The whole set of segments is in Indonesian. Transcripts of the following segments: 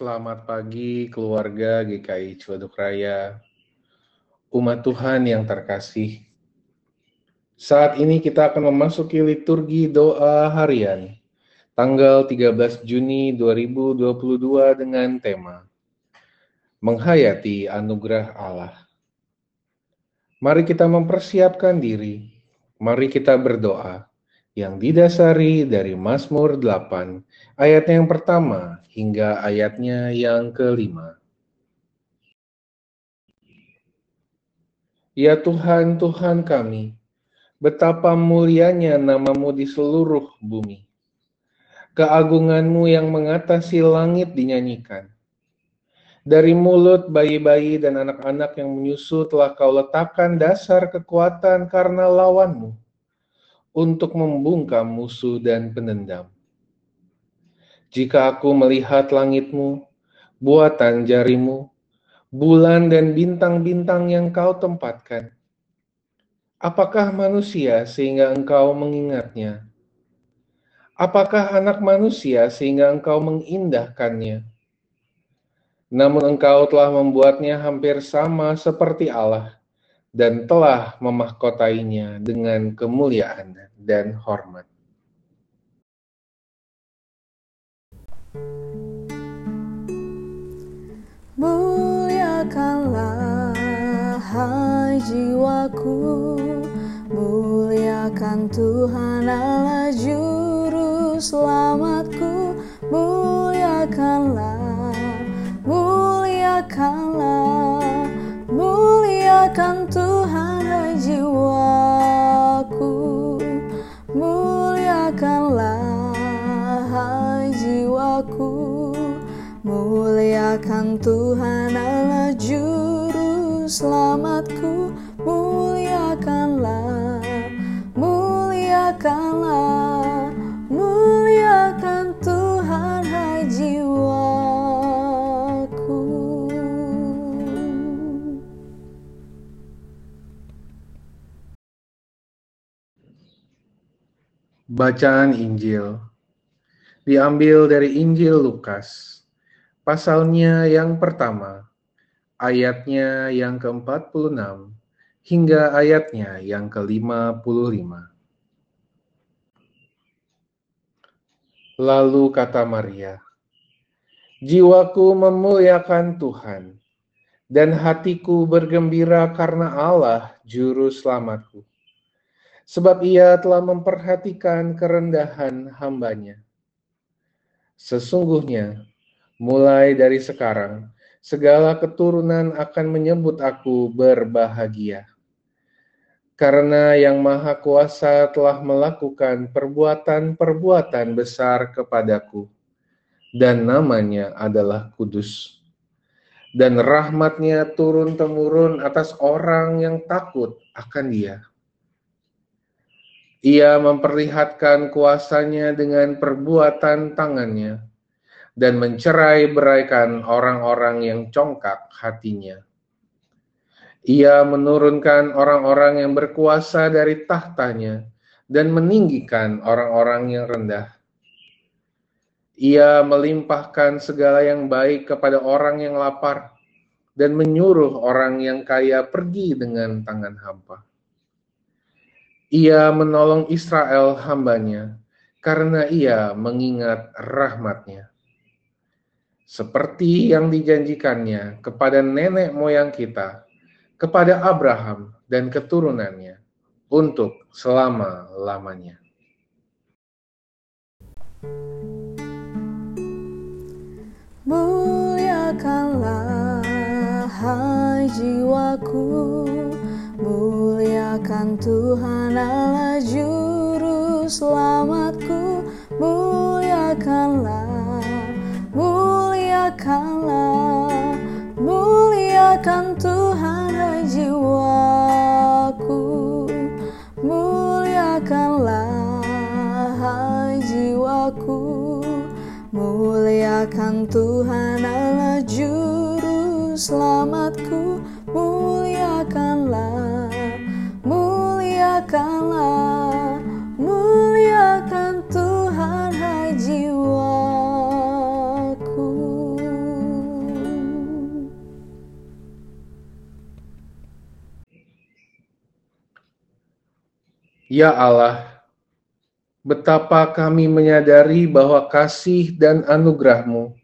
Selamat pagi keluarga GKI Cuduk Raya, umat Tuhan yang terkasih. Saat ini kita akan memasuki liturgi doa harian, tanggal 13 Juni 2022 dengan tema Menghayati Anugerah Allah. Mari kita mempersiapkan diri, mari kita berdoa yang didasari dari Mazmur 8, ayatnya yang pertama hingga ayatnya yang kelima. Ya Tuhan, Tuhan kami, betapa mulianya namamu di seluruh bumi. Keagunganmu yang mengatasi langit dinyanyikan. Dari mulut bayi-bayi dan anak-anak yang menyusu telah kau letakkan dasar kekuatan karena lawanmu, untuk membungkam musuh dan penendam. Jika aku melihat langitmu, buatan jarimu, bulan dan bintang-bintang yang kau tempatkan, apakah manusia sehingga engkau mengingatnya? Apakah anak manusia sehingga engkau mengindahkannya? Namun engkau telah membuatnya hampir sama seperti Allah, dan telah memahkotainya dengan kemuliaan dan hormat. Muliakanlah jiwaku, muliakan Tuhan Allah Juru Selamatku. Muliakanlah, muliakan Tuhan hai jiwaku. Muliakanlah hai jiwaku, muliakan Tuhan Allah Juru Selamatku. Muliakanlah, muliakanlah, muliakan Tuhan hai jiwaku. Bacaan Injil diambil dari Injil Lukas, pasalnya yang pertama, ayatnya yang ke-46 hingga ayatnya yang ke-55. Lalu kata Maria, "Jiwaku memuliakan Tuhan, dan hatiku bergembira karena Allah Juru Selamatku, sebab Ia telah memperhatikan kerendahan hambanya. Sesungguhnya, mulai dari sekarang, segala keturunan akan menyebut aku berbahagia. Karena Yang Maha Kuasa telah melakukan perbuatan-perbuatan besar kepadaku, dan namanya adalah kudus. Dan rahmat-Nya turun-temurun atas orang yang takut akan Dia. Ia memperlihatkan kuasa-Nya dengan perbuatan tangan-Nya, dan mencerai-beraikan orang-orang yang congkak hatinya. Ia menurunkan orang-orang yang berkuasa dari tahtanya, dan meninggikan orang-orang yang rendah. Ia melimpahkan segala yang baik kepada orang yang lapar, dan menyuruh orang yang kaya pergi dengan tangan hampa. Ia menolong Israel hamba-Nya, karena Ia mengingat rahmat-Nya, seperti yang dijanjikannya kepada nenek moyang kita, kepada Abraham dan keturunannya, untuk selama-lamanya." Muliakanlah hai jiwaku, muliakan Tuhan Allah Juru Selamatku. Muliakanlah, muliakan Tuhan hai jiwaku. Muliakanlah hai jiwaku, muliakan Tuhan Allah Juru Selamatku. Muliakanlah, muliakanlah, muliakan Tuhan hai jiwaku. Ya Allah, betapa kami menyadari bahwa kasih dan anugerah-Mu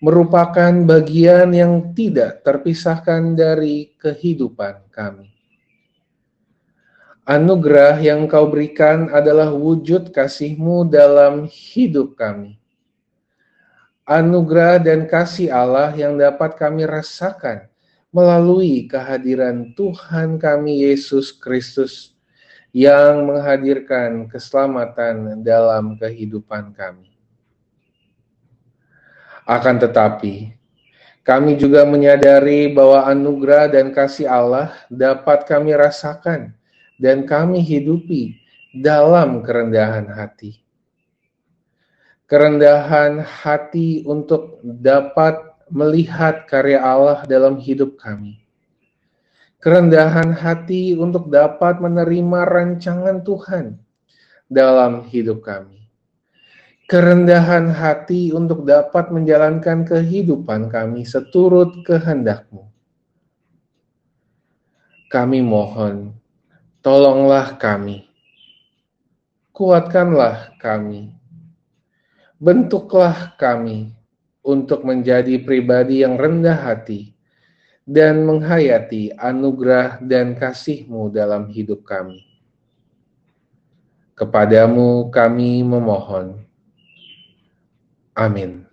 merupakan bagian yang tidak terpisahkan dari kehidupan kami. Anugerah yang Kau berikan adalah wujud kasih-Mu dalam hidup kami. Anugerah dan kasih Allah yang dapat kami rasakan melalui kehadiran Tuhan kami Yesus Kristus yang menghadirkan keselamatan dalam kehidupan kami. Akan tetapi, kami juga menyadari bahwa anugerah dan kasih Allah dapat kami rasakan dan kami hidupi dalam kerendahan hati. Kerendahan hati untuk dapat melihat karya Allah dalam hidup kami. Kerendahan hati untuk dapat menerima rancangan Tuhan dalam hidup kami. Kerendahan hati untuk dapat menjalankan kehidupan kami seturut kehendak-Mu. Kami mohon, tolonglah kami, kuatkanlah kami, bentuklah kami untuk menjadi pribadi yang rendah hati dan menghayati anugerah dan kasih-Mu dalam hidup kami. Kepadamu kami memohon. Amin.